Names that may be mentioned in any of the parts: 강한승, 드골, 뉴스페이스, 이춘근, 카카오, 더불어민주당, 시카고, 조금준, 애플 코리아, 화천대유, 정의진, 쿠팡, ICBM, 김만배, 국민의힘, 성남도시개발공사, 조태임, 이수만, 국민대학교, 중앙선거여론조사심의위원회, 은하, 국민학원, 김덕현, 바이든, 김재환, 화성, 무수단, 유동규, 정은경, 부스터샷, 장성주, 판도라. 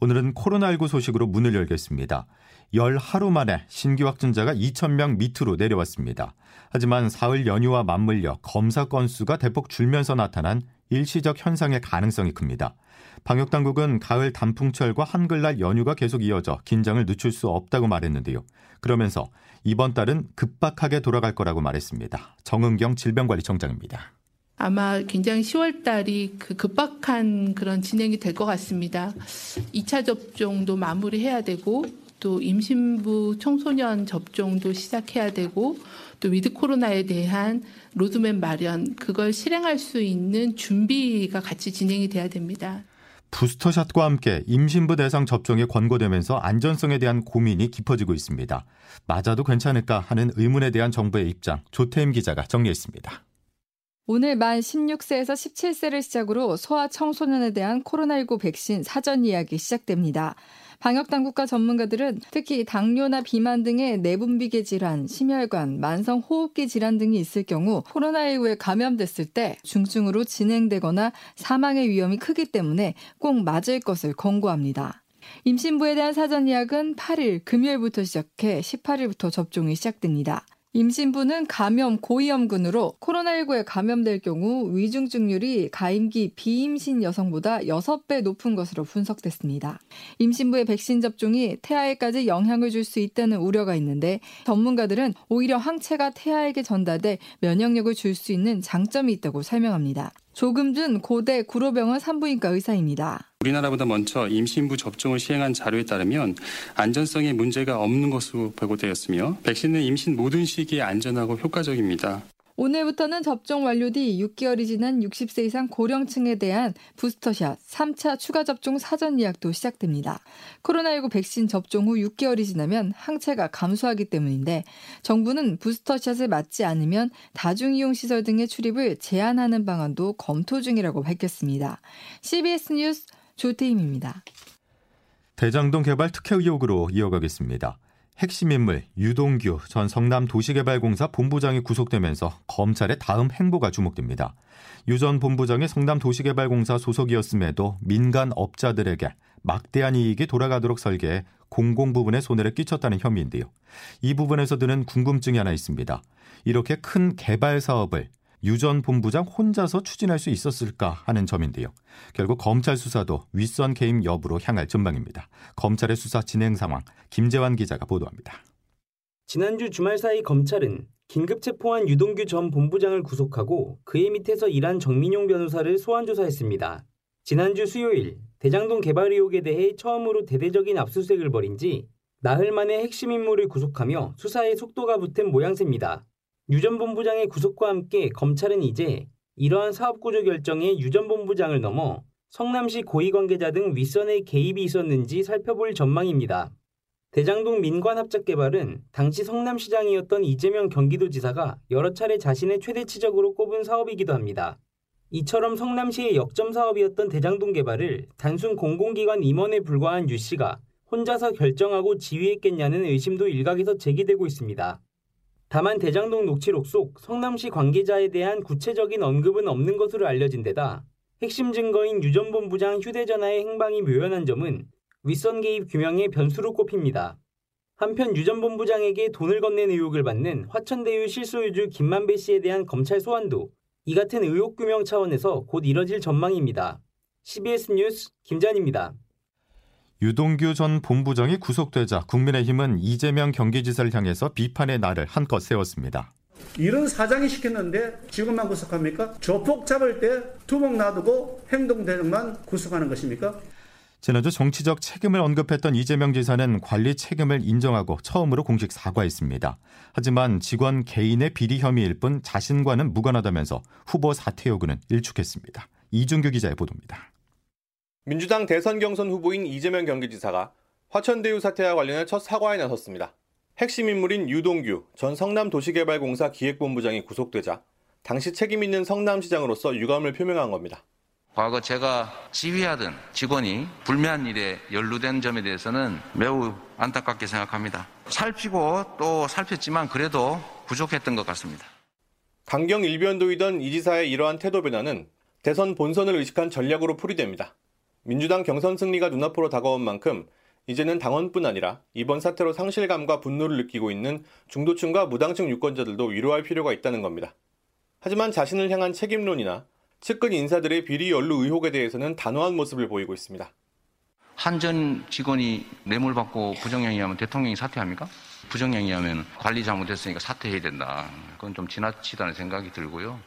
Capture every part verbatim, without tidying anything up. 오늘은 코로나십구 소식으로 문을 열겠습니다. 열 하루 만에 신규 확진자가 이천 명 밑으로 내려왔습니다. 하지만 사흘 연휴와 맞물려 검사 건수가 대폭 줄면서 나타난 일시적 현상의 가능성이 큽니다. 방역당국은 가을 단풍철과 한글날 연휴가 계속 이어져 긴장을 늦출 수 없다고 말했는데요. 그러면서 이번 달은 급박하게 돌아갈 거라고 말했습니다. 정은경 질병관리청장입니다. 아마 굉장히 시월 달이 그 급박한 그런 진행이 될 것 같습니다. 이 차 접종도 마무리해야 되고 또 임신부 청소년 접종도 시작해야 되고 또 위드 코로나에 대한 로드맵 마련, 그걸 실행할 수 있는 준비가 같이 진행이 돼야 됩니다. 부스터샷과 함께 임신부 대상 접종이 권고되면서 안전성에 대한 고민이 깊어지고 있습니다. 맞아도 괜찮을까 하는 의문에 대한 정부의 입장, 조태임 기자가 정리했습니다. 오늘 만 십육 세에서 십칠 세를 시작으로 소아청소년에 대한 코로나십구 백신 사전 예약이 시작됩니다. 방역당국과 전문가들은 특히 당뇨나 비만 등의 내분비계 질환, 심혈관, 만성호흡기 질환 등이 있을 경우 코로나십구에 감염됐을 때 중증으로 진행되거나 사망의 위험이 크기 때문에 꼭 맞을 것을 권고합니다. 임신부에 대한 사전 예약은 팔일 금요일부터 시작해 십팔일부터 접종이 시작됩니다. 임신부는 감염 고위험군으로 코로나십구에 감염될 경우 위중증률이 가임기 비임신 여성보다 여섯 배 높은 것으로 분석됐습니다. 임신부의 백신 접종이 태아에까지 영향을 줄 수 있다는 우려가 있는데 전문가들은 오히려 항체가 태아에게 전달돼 면역력을 줄 수 있는 장점이 있다고 설명합니다. 조금준 고대 구로병원 산부인과 의사입니다. 우리나라보다 먼저 임신부 접종을 시행한 자료에 따르면 안전성에 문제가 없는 것으로 보고되었으며 백신은 임신 모든 시기에 안전하고 효과적입니다. 오늘부터는 접종 완료 뒤 육 개월이 지난 육십 세 이상 고령층에 대한 부스터샷, 삼 차 추가 접종 사전 예약도 시작됩니다. 코로나십구 백신 접종 후 육 개월이 지나면 항체가 감소하기 때문인데 정부는 부스터샷을 맞지 않으면 다중이용시설 등의 출입을 제한하는 방안도 검토 중이라고 밝혔습니다. 씨비에스 뉴스 조태임입니다. 대장동 개발 특혜 의혹으로 이어가겠습니다. 핵심 인물 유동규 전 성남도시개발공사 본부장이 구속되면서 검찰의 다음 행보가 주목됩니다. 유 전 본부장이 성남도시개발공사 소속이었음에도 민간 업자들에게 막대한 이익이 돌아가도록 설계해 공공 부분에 손해를 끼쳤다는 혐의인데요. 이 부분에서 드는 궁금증이 하나 있습니다. 이렇게 큰 개발 사업을 유 전 본부장 혼자서 추진할 수 있었을까 하는 점인데요. 결국 검찰 수사도 윗선 개입 여부로 향할 전망입니다. 검찰의 수사 진행 상황, 김재환 기자가 보도합니다. 지난주 주말 사이 검찰은 긴급 체포한 유동규 전 본부장을 구속하고 그의 밑에서 일한 정민용 변호사를 소환 조사했습니다. 지난주 수요일 대장동 개발 의혹에 대해 처음으로 대대적인 압수수색을 벌인 지 나흘 만에 핵심 인물을 구속하며 수사에 속도가 붙은 모양새입니다. 유 전 본부장의 구속과 함께 검찰은 이제 이러한 사업구조 결정에 유 전 본부장을 넘어 성남시 고위관계자 등 윗선의 개입이 있었는지 살펴볼 전망입니다. 대장동 민관합작개발은 당시 성남시장이었던 이재명 경기도지사가 여러 차례 자신의 최대치적으로 꼽은 사업이기도 합니다. 이처럼 성남시의 역점 사업이었던 대장동 개발을 단순 공공기관 임원에 불과한 유 씨가 혼자서 결정하고 지휘했겠냐는 의심도 일각에서 제기되고 있습니다. 다만 대장동 녹취록 속 성남시 관계자에 대한 구체적인 언급은 없는 것으로 알려진 데다 핵심 증거인 유 전 본부장 휴대전화의 행방이 묘연한 점은 윗선 개입 규명의 변수로 꼽힙니다. 한편 유 전 본부장에게 돈을 건넨 의혹을 받는 화천대유 실소유주 김만배 씨에 대한 검찰 소환도 이 같은 의혹 규명 차원에서 곧 이뤄질 전망입니다. 씨비에스 뉴스 김재환입니다. 유동규 전 본부장이 구속되자 국민의힘은 이재명 경기지사를 향해서 비판의 날을 한껏 세웠습니다. 이런 사장이 시켰는데 지금만 구속합니까? 조폭 잡을 때 두목 놔두고 행동 대응만 구속하는 것입니까? 지난주 정치적 책임을 언급했던 이재명 지사는 관리 책임을 인정하고 처음으로 공식 사과했습니다. 하지만 직원 개인의 비리 혐의일 뿐 자신과는 무관하다면서 후보 사퇴 요구는 일축했습니다. 이준규 기자의 보도입니다. 민주당 대선 경선 후보인 이재명 경기지사가 화천대유 사태와 관련해 첫 사과에 나섰습니다. 핵심 인물인 유동규 전 성남도시개발공사 기획본부장이 구속되자 당시 책임 있는 성남시장으로서 유감을 표명한 겁니다. 과거 제가 지휘하던 직원이 불매한 일에 연루된 점에 대해서는 매우 안타깝게 생각합니다. 살피고 또 살폈지만 그래도 부족했던 것 같습니다. 강경 일변도이던 이 지사의 이러한 태도 변화는 대선 본선을 의식한 전략으로 풀이됩니다. 민주당 경선 승리가 눈앞으로 다가온 만큼 이제는 당원뿐 아니라 이번 사태로 상실감과 분노를 느끼고 있는 중도층과 무당층 유권자들도 위로할 필요가 있다는 겁니다. 하지만 자신을 향한 책임론이나 측근 인사들의 비리 연루 의혹에 대해서는 단호한 모습을 보이고 있습니다. 한 전 직원이 뇌물받고 부정행위하면 대통령이 사퇴합니까? 부정행위하면 관리 잘못했으니까 사퇴해야 된다. 그건 좀 지나치다는 생각이 들고요.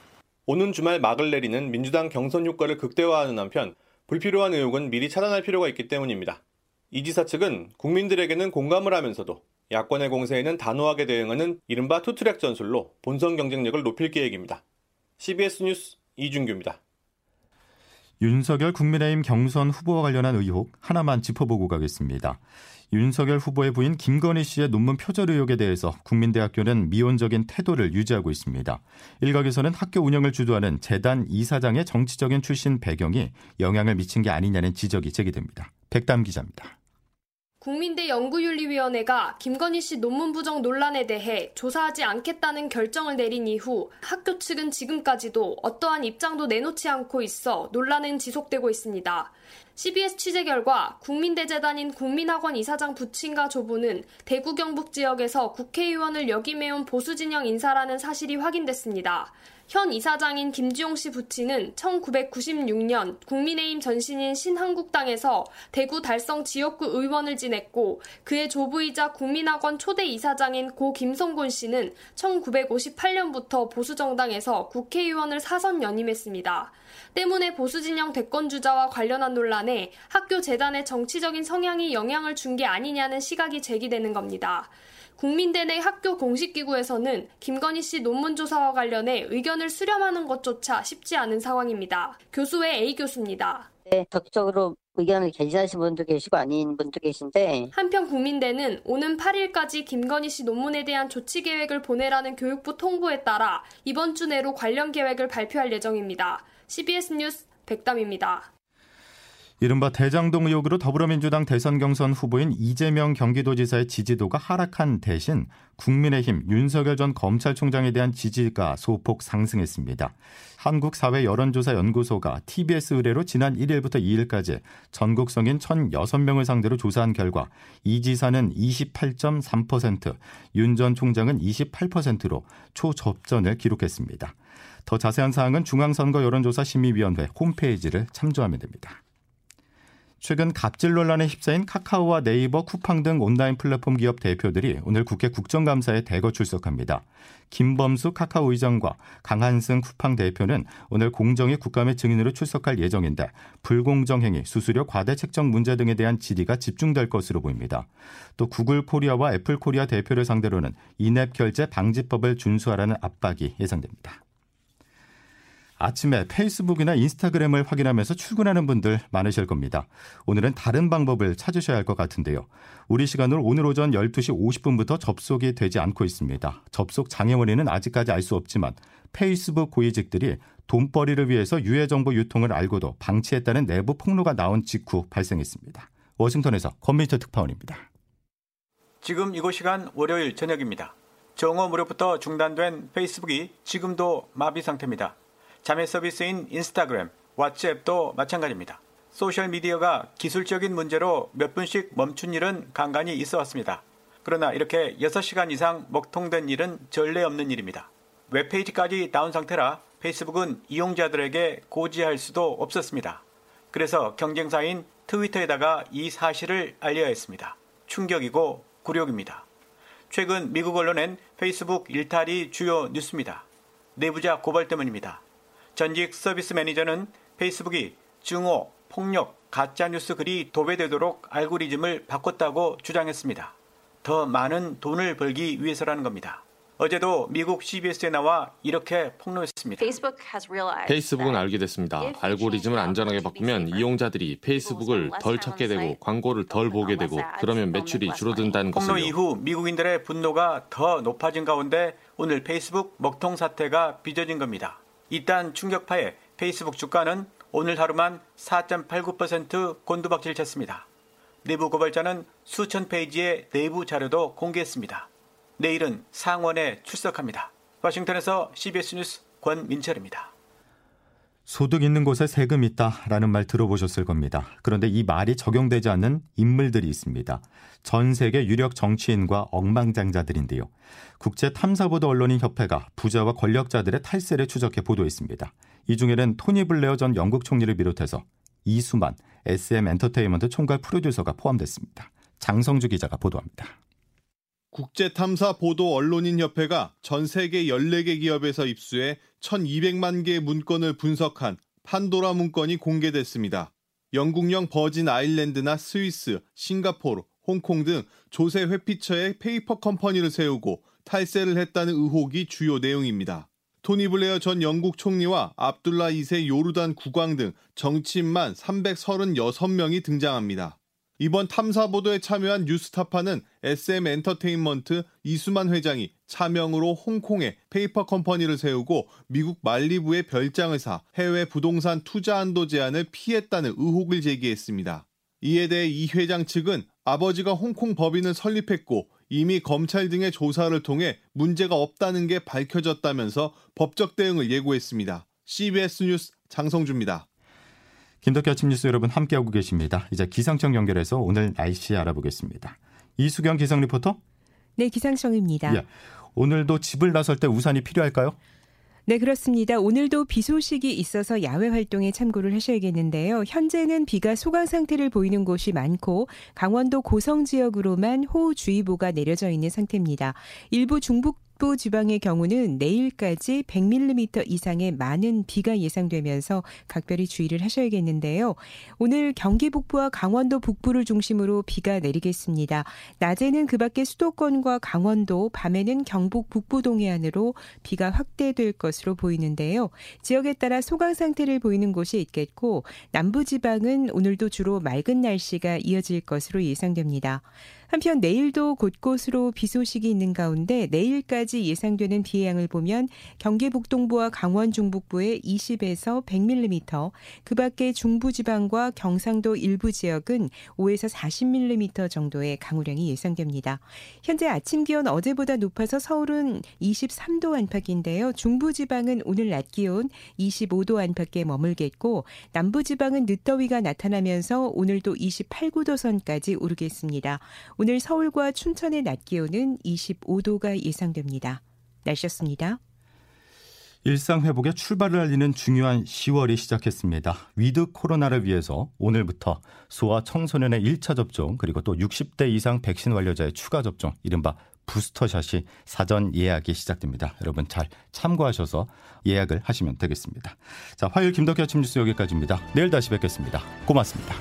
오는 주말 막을 내리는 민주당 경선 효과를 극대화하는 한편 불필요한 의혹은 미리 차단할 필요가 있기 때문입니다. 이 지사 측은 국민들에게는 공감을 하면서도 야권의 공세에는 단호하게 대응하는 이른바 투트랙 전술로 본선 경쟁력을 높일 계획입니다. 씨비에스 뉴스 이준규입니다. 윤석열 국민의힘 경선 후보와 관련한 의혹 하나만 짚어보고 가겠습니다. 윤석열 후보의 부인 김건희 씨의 논문 표절 의혹에 대해서 국민대학교는 미온적인 태도를 유지하고 있습니다. 일각에서는 학교 운영을 주도하는 재단 이사장의 정치적인 출신 배경이 영향을 미친 게 아니냐는 지적이 제기됩니다. 백담 기자입니다. 국민대 연구윤리위원회가 김건희 씨 논문 부정 논란에 대해 조사하지 않겠다는 결정을 내린 이후 학교 측은 지금까지도 어떠한 입장도 내놓지 않고 있어 논란은 지속되고 있습니다. 씨비에스 취재 결과 국민대 재단인 국민학원 이사장 부친과 조부는 대구 경북 지역에서 국회의원을 역임해온 보수진영 인사라는 사실이 확인됐습니다. 현 이사장인 김지용 씨 부친은 천구백구십육년 국민의힘 전신인 신한국당에서 대구 달성 지역구 의원을 지냈고 그의 조부이자 국민학원 초대 이사장인 고 김성곤 씨는 천구백오십팔년부터 보수정당에서 국회의원을 사선 연임했습니다. 때문에 보수진영 대권주자와 관련한 논란에 학교 재단의 정치적인 성향이 영향을 준 게 아니냐는 시각이 제기되는 겁니다. 국민대 내 학교 공식기구에서는 김건희 씨 논문 조사와 관련해 의견을 수렴하는 것조차 쉽지 않은 상황입니다. 교수의 A 교수입니다. 네, 적극적으로 의견을 개진하신 분도 계시고 아닌 분도 계신데 한편 국민대는 오는 팔일까지 김건희 씨 논문에 대한 조치 계획을 보내라는 교육부 통보에 따라 이번 주 내로 관련 계획을 발표할 예정입니다. 씨비에스 뉴스 백담입니다. 이른바 대장동 의혹으로 더불어민주당 대선 경선 후보인 이재명 경기도지사의 지지도가 하락한 대신 국민의힘 윤석열 전 검찰총장에 대한 지지가 소폭 상승했습니다. 한국사회여론조사연구소가 티비에스 의뢰로 지난 일일부터 이일까지 전국 성인 천육 명을 상대로 조사한 결과 이 지사는 이십팔 점 삼 퍼센트, 윤 전 총장은 이십팔 퍼센트로 초접전을 기록했습니다. 더 자세한 사항은 중앙선거여론조사심의위원회 홈페이지를 참조하면 됩니다. 최근 갑질 논란에 휩싸인 카카오와 네이버, 쿠팡 등 온라인 플랫폼 기업 대표들이 오늘 국회 국정감사에 대거 출석합니다. 김범수 카카오 의장과 강한승 쿠팡 대표는 오늘 공정위 국감의 증인으로 출석할 예정인데 불공정행위, 수수료 과대 책정 문제 등에 대한 질의가 집중될 것으로 보입니다. 또 구글 코리아와 애플 코리아 대표를 상대로는 인앱 결제 방지법을 준수하라는 압박이 예상됩니다. 아침에 페이스북이나 인스타그램을 확인하면서 출근하는 분들 많으실 겁니다. 오늘은 다른 방법을 찾으셔야 할 것 같은데요. 우리 시간으로 오늘 오전 열두시 오십분부터 접속이 되지 않고 있습니다. 접속 장애 원인은 아직까지 알 수 없지만 페이스북 고위직들이 돈벌이를 위해서 유해 정보 유통을 알고도 방치했다는 내부 폭로가 나온 직후 발생했습니다. 워싱턴에서 권민철 특파원입니다. 지금 이곳 시간 월요일 저녁입니다. 정오 무렵부터 중단된 페이스북이 지금도 마비 상태입니다. 자매 서비스인 인스타그램, 왓츠앱도 마찬가지입니다. 소셜미디어가 기술적인 문제로 몇 분씩 멈춘 일은 간간히 있어 왔습니다. 그러나 이렇게 여섯 시간 이상 먹통된 일은 전례 없는 일입니다. 웹페이지까지 다운 상태라 페이스북은 이용자들에게 고지할 수도 없었습니다. 그래서 경쟁사인 트위터에다가 이 사실을 알려야 했습니다. 충격이고 굴욕입니다. 최근 미국 언론엔 페이스북 일탈이 주요 뉴스입니다. 내부자 고발 때문입니다. 전직 서비스 매니저는 페이스북이 증오, 폭력, 가짜뉴스 글이 도배되도록 알고리즘을 바꿨다고 주장했습니다. 더 많은 돈을 벌기 위해서라는 겁니다. 어제도 미국 씨비에스에 나와 이렇게 폭로했습니다. 페이스북은 알게 됐습니다. 알고리즘을 안전하게 바꾸면 이용자들이 페이스북을 덜 찾게 되고 광고를 덜 보게 되고 그러면 매출이 줄어든다는 것을요. 폭로 이후 미국인들의 분노가 더 높아진 가운데 오늘 페이스북 먹통 사태가 빚어진 겁니다. 이딴 충격파에 페이스북 주가는 오늘 하루만 사 점 팔구 퍼센트 곤두박질 쳤습니다. 내부 고발자는 수천 페이지의 내부 자료도 공개했습니다. 내일은 상원에 출석합니다. 워싱턴에서 씨비에스 뉴스 권민철입니다. 소득 있는 곳에 세금 있다라는 말 들어보셨을 겁니다. 그런데 이 말이 적용되지 않는 인물들이 있습니다. 전 세계 유력 정치인과 억만장자들인데요. 국제 탐사보도 언론인 협회가 부자와 권력자들의 탈세를 추적해 보도했습니다. 이 중에는 토니 블레어 전 영국 총리를 비롯해서 이수만 에스엠엔터테인먼트 총괄 프로듀서가 포함됐습니다. 장성주 기자가 보도합니다. 국제탐사보도 언론인협회가 전 세계 열네 개 기업에서 입수해 천이백만 개의 문건을 분석한 판도라 문건이 공개됐습니다. 영국령 버진 아일랜드나 스위스, 싱가포르, 홍콩 등 조세 회피처에 페이퍼 컴퍼니를 세우고 탈세를 했다는 의혹이 주요 내용입니다. 토니 블레어 전 영국 총리와 압둘라 이 세 요르단 국왕 등 정치인만 삼백삼십육 명이 등장합니다. 이번 탐사보도에 참여한 뉴스타파는 에스엠엔터테인먼트 이수만 회장이 차명으로 홍콩에 페이퍼 컴퍼니를 세우고 미국 말리부에 별장을 사 해외 부동산 투자 한도 제한을 피했다는 의혹을 제기했습니다. 이에 대해 이 회장 측은 아버지가 홍콩 법인을 설립했고 이미 검찰 등의 조사를 통해 문제가 없다는 게 밝혀졌다면서 법적 대응을 예고했습니다. 씨비에스 뉴스 장성주입니다. 김덕현 아침 뉴스 여러분 함께하고 계십니다. 이제 기상청 연결해서 오늘 날씨 알아보겠습니다. 이수경 기상 리포터? 네, 기상청입니다. 예. 오늘도 집을 나설 때 우산이 필요할까요? 네, 그렇습니다. 오늘도 비 소식이 있어서 야외 활동에 참고를 하셔야겠는데요. 현재는 비가 소강 상태를 보이는 곳이 많고 강원도 고성 지역으로만 호우주의보가 내려져 있는 상태입니다. 일부 중북 북부 지방의 경우는 내일까지 백 밀리미터 이상의 많은 비가 예상되면서 각별히 주의를 하셔야겠는데요. 오늘 경기 북부와 강원도 북부를 중심으로 비가 내리겠습니다. 낮에는 그 밖에 수도권과 강원도, 밤에는 경북 북부 동해안으로 비가 확대될 것으로 보이는데요. 지역에 따라 소강 상태를 보이는 곳이 있겠고 남부 지방은 오늘도 주로 맑은 날씨가 이어질 것으로 예상됩니다. 한편 내일도 곳곳으로 비 소식이 있는 가운데 내일까지 예상되는 비의 양을 보면 경기 북동부와 강원 중북부에 이십에서 백 밀리미터, 그 밖에 중부지방과 경상도 일부 지역은 오에서 사십 밀리미터 정도의 강우량이 예상됩니다. 현재 아침 기온 어제보다 높아서 서울은 이십삼 도 안팎인데요. 중부지방은 오늘 낮 기온 이십오 도 안팎에 머물겠고 남부지방은 늦더위가 나타나면서 오늘도 이십팔, 구도 선까지 오르겠습니다. 오늘 서울과 춘천의 낮 기온은 이십오 도가 예상됩니다. 날씨였습니다. 일상 회복의 출발을 알리는 중요한 시월이 시작했습니다. 위드 코로나를 위해서 오늘부터 소아 청소년의 일 차 접종 그리고 또 육십 대 이상 백신 완료자의 추가 접종 이른바 부스터샷이 사전 예약이 시작됩니다. 여러분 잘 참고하셔서 예약을 하시면 되겠습니다. 자, 화요일 김덕현 아침 뉴스 여기까지입니다. 내일 다시 뵙겠습니다. 고맙습니다.